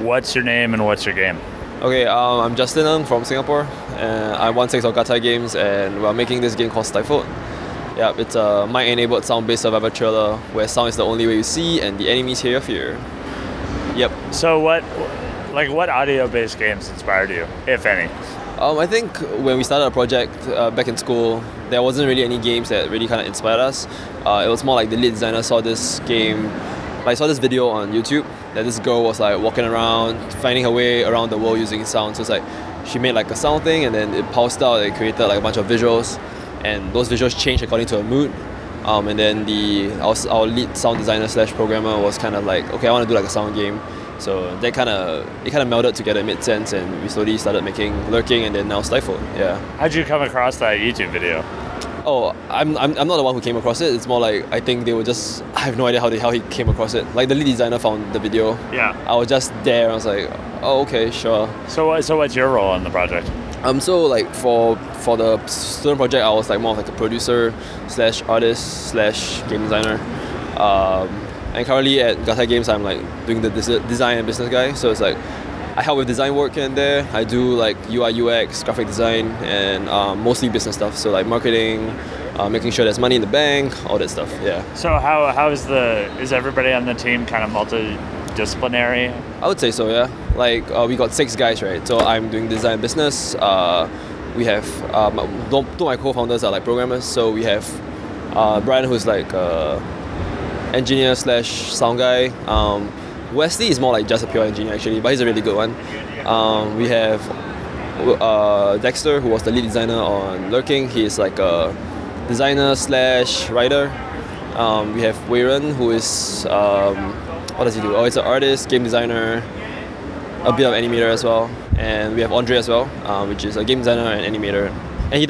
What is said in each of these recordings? What's your name and what's your game? Okay, I'm Justin Ng from Singapore. I won 6 of Gattai Games, and we're making this game called Stifled. Yeah, it's a mind-enabled sound-based survival thriller where sound is the only way you see and the enemies hear your fear. Yep. So what audio-based games inspired you, if any? I think when we started a project back in school, there wasn't really any games that really kind of inspired us. It was more like the lead designer saw this game. I saw this video on YouTube that this girl was like walking around, finding her way around the world using sound. So it's like she made like a sound thing, and then it pulsed out and created like a bunch of visuals, and those visuals changed according to her mood. And then our lead sound designer / programmer was kind of like, okay, I want to do like a sound game. So they kind of melded together, made sense, and we slowly started making Lurking, and then now Stifled. Yeah. How'd you come across that YouTube video? Oh, I'm not the one who came across it. It's more like I think they were just, I have no idea how he came across it. Like the lead designer found the video. Yeah. I was just there and I was like, oh, okay, sure. So what's your role on the project? So like for the student project, I was like more of like a producer / artist / game designer. And currently at Gattai Games, I'm like doing the design and business guy. So it's like I help with design work here and there. I do like UI, UX, graphic design, and mostly business stuff. So like marketing, making sure there's money in the bank, all that stuff. Yeah. So is everybody on the team kind of multidisciplinary? I would say so. Yeah. Like we got 6 guys, right? So I'm doing design and business. We have two of my co-founders are like programmers. So we have Brian, who's like engineer / sound guy. Wesley is more like just a pure engineer actually, but he's a really good one. We have Dexter, who was the lead designer on Lurking. He is like a designer / writer. We have Weiren, who is, what does he do? Oh, he's an artist, game designer, a bit of animator as well. And we have Andre as well, which is a game designer and animator. And he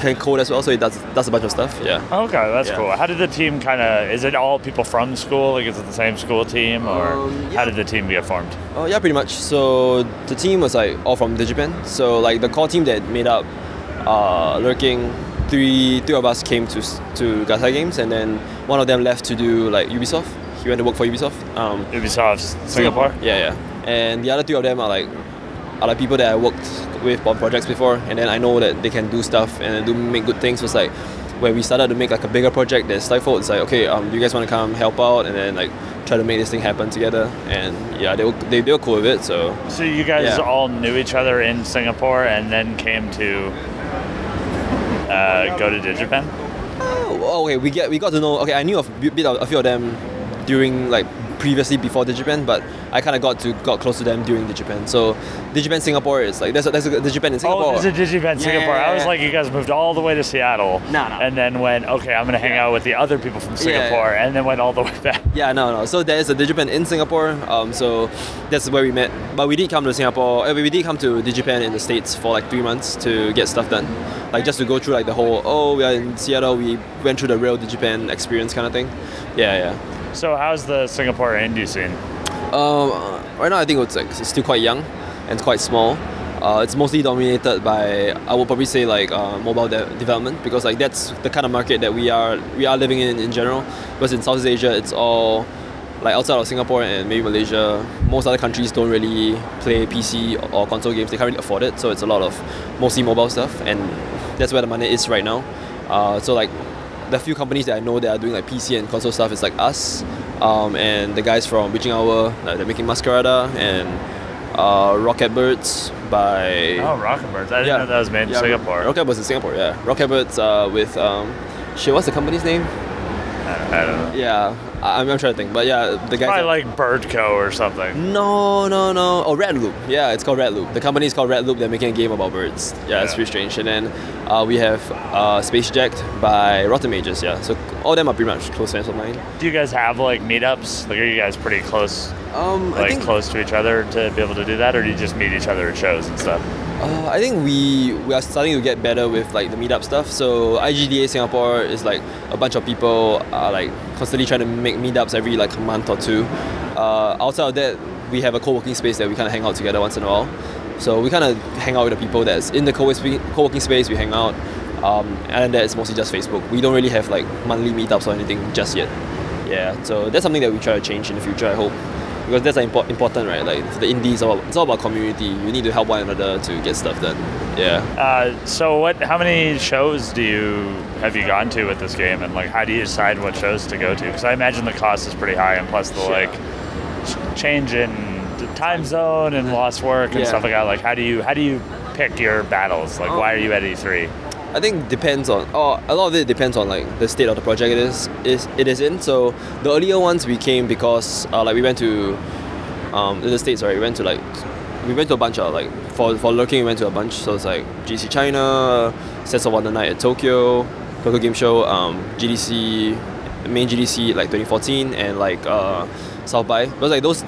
can code as well, so he does a bunch of stuff. Yeah. Okay, that's cool. How did the team is it all people from school? Like, is it the same school team, or how did the team get formed? Oh yeah, pretty much. So the team was like all from DigiPen. So like the core team that made up Lurking, three of us came to Gattai Games, and then one of them left to do like Ubisoft. He went to work for Ubisoft. Ubisoft Singapore. Yeah. And the other 2 of them are like other people that I worked with on projects before, and then I know that they can do stuff and do make good things. So it's like when we started to make like a bigger project that's Stifled, it's like, okay, you guys want to come help out and then like try to make this thing happen together. And yeah, they were cool with it. So you guys all knew each other in Singapore and then came to go to DigiPen? Oh, okay, we got to know. Okay, I knew a few of them during like previously before DigiPen, but I kind of got close to them during DigiPen. So DigiPen Singapore is like there's a DigiPen in Singapore. Oh, there's a DigiPen Singapore. Yeah. I was like, you guys moved all the way to Seattle. No. And then went, okay, I'm gonna hang out with the other people from Singapore, and then went all the way back. Yeah, no. So there is a DigiPen in Singapore. So that's where we met. But we did come to Singapore. We did come to DigiPen in the States for like 3 months to get stuff done, like just to go through like the whole we are in Seattle. We went through the real DigiPen experience kind of thing. Yeah. So how's the Singapore indie scene? Right now I think it's still quite young and quite small. It's mostly dominated by, I would probably say, like mobile development, because like that's the kind of market that we are living in general. Because in Southeast Asia, it's all like outside of Singapore and maybe Malaysia, most other countries don't really play PC or console games. They can't really afford it, so it's a lot of mostly mobile stuff, and that's where the money is right now. So like the few companies that I know that are doing like PC and console stuff is like us, and the guys from Beaching Hour. They're making Masquerada and Rocketbirds by... Oh, Rocketbirds. I didn't know that was made in Singapore. Rocketbirds in Singapore, yeah. Rocketbirds with... what's the company's name? I don't know. Yeah, I'm trying to think, but yeah, the guys... Probably like Birdco or something. No. Oh, Red Loop. Yeah, it's called Red Loop. The company is called Red Loop. They're making a game about birds. Yeah, it's pretty strange. And then we have Space Jacked by Rotten Mages. Yeah, so all of them are pretty much close friends of mine. Do you guys have like meetups? Like, are you guys pretty close? I think close to each other to be able to do that, or do you just meet each other at shows and stuff? I think we are starting to get better with like the meetup stuff. So IGDA Singapore is like a bunch of people are like constantly trying to make meetups every like a month or 2. Outside of that, we have a co-working space that we kind of hang out together once in a while. So we kind of hang out with the people that's in the co-working space. We hang out, and that's mostly just Facebook. We don't really have like monthly meetups or anything just yet. Yeah, so that's something that we try to change in the future, I hope. because that's like important, right? Like for the indies, it's all about community. You need to help one another to get stuff done. Yeah. So what? How many shows have you gone to with this game, and like how do you decide what shows to go to? Because I imagine the cost is pretty high, and plus the like change in time zone and lost work and stuff like that. Like how do you pick your battles? Like why are you at E3? I think a lot of it depends on like the state of the project it is in. So the earlier ones we came because like we went to in the States, right? We went to a bunch of like for Lurking we went to a bunch. So it's like GDC China, Sets of Wonder Night at Tokyo Game Show, GDC, main GDC like 2014, and like South By. But like those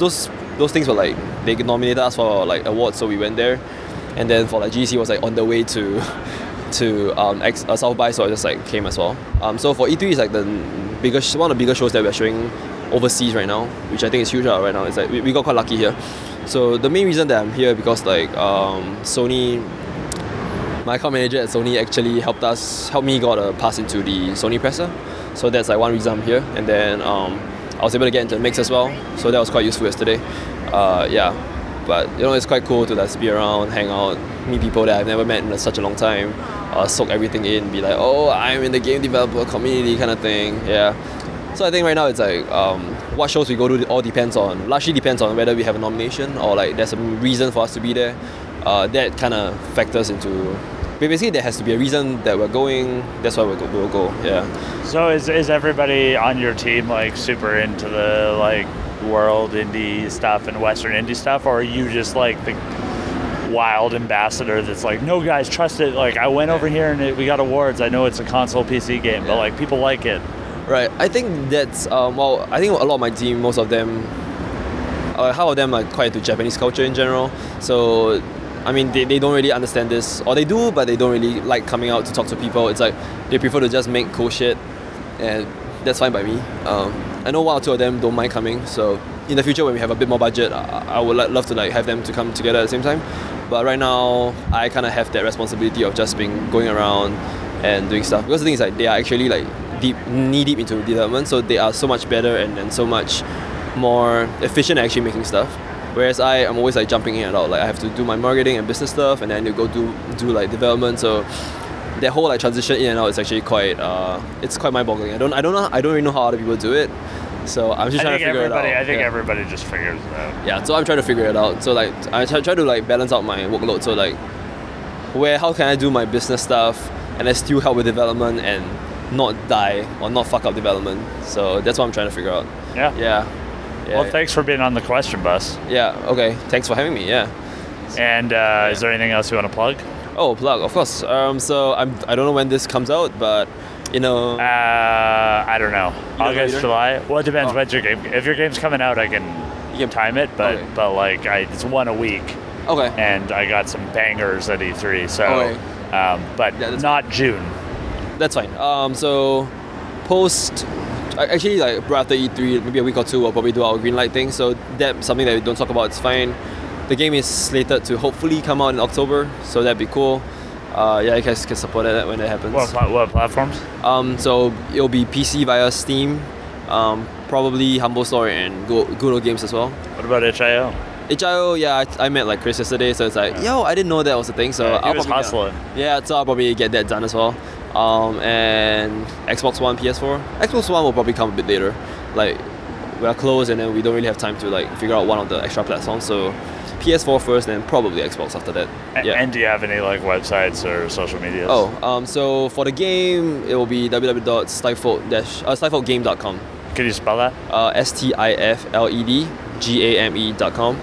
things were like they nominated us for like awards, so we went there. And then for like GDC was like on the way to South By, so I just like came as well. So for E3 is like the biggest one of the bigger shows that we're showing overseas right now, which I think is huge right now. It's like we got quite lucky here. So the main reason that I'm here because like Sony, my account manager at Sony actually helped me got a pass into the Sony presser. So that's like one reason I'm here. And then I was able to get into the mix as well. So that was quite useful yesterday. But you know, it's quite cool to like be around, hang out, meet people that I've never met in such a long time, soak everything in, be like, oh, I'm in the game developer community kind of thing. Yeah. So I think right now it's like what shows we go to all largely depends on whether we have a nomination or like there's a reason for us to be there. That kind of factors into. But basically, there has to be a reason that we're going. That's why we'll go. Yeah. So is everybody on your team like super into the like world indie stuff and Western indie stuff, or are you just like the wild ambassador that's like, no guys, trust it, like I went over here and we got awards, I know it's a console PC game, but like people like it, right? I think that's I think a lot of my team, most of them, half of them are quite into Japanese culture in general, so I mean they don't really understand this, or they do but they don't really like coming out to talk to people. It's like they prefer to just make cool shit, and that's fine by me. I know one or two of them don't mind coming, so in the future when we have a bit more budget, I would love to like have them to come together at the same time. But right now, I kind of have that responsibility of just going around and doing stuff. Because the thing is, like, they are actually like knee deep into development, so they are so much better and so much more efficient at actually making stuff. Whereas I'm always like jumping in and out. Like I have to do my marketing and business stuff, and then you go do like development. So that whole like transition in and out is actually quite it's quite mind-boggling. I don't really know how other people do it. So I'm just trying to figure it out. I think everybody just figures it out. Yeah, so I'm trying to figure it out. So like I try to like balance out my workload. So like how can I do my business stuff and I still help with development and not die or not fuck up development. So that's what I'm trying to figure out. Yeah. Yeah. Well, thanks for being on the Question Bus. Yeah, okay. Thanks for having me, yeah. And is there anything else you want to plug? Oh, plug, of course. So I don't know when this comes out, but you know, I don't know. August, July. Well, it depends when your game. If your game's coming out, I can time it, but okay. But like it's one a week. Okay. And I got some bangers at E3, so okay. But yeah, not fine. June. That's fine. So post. Actually, like right after E3, maybe a week or two, we'll probably do our green light thing. So that's something that we don't talk about. It's fine. The game is slated to hopefully come out in October, so that'd be cool. You guys can support it when that happens. What platforms? So it'll be PC via Steam, probably Humble Store and Good Old Games as well. What about HIO? HIO, yeah, I met like Chris yesterday, so it's like, yo, I didn't know that was a thing, so yeah, I'll probably hustling. Yeah, so I'll probably get that done as well. And Xbox One, PS4. Xbox One will probably come a bit later. Like we are close, and then we don't really have time to like figure out one of the extra platforms, so. PS4 first, then probably Xbox after that. Yeah. And do you have any like websites or social medias? So for the game, it will be www.stifledgame.com. Can you spell that? stifledgame.com.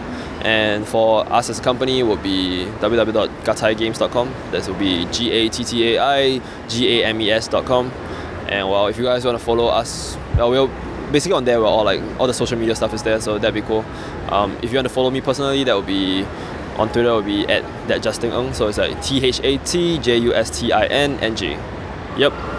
And for us as a company, it will be www.gattaigames.com. That will be GATTAIGAMES.com. And well, if you guys want to follow us, we'll. Basically on there, we're all like all the social media stuff is there, so that'd be cool. If you want to follow me personally, that would be on Twitter. Would be @thatjustinng. So it's like THATJUSTINNJ. Yep.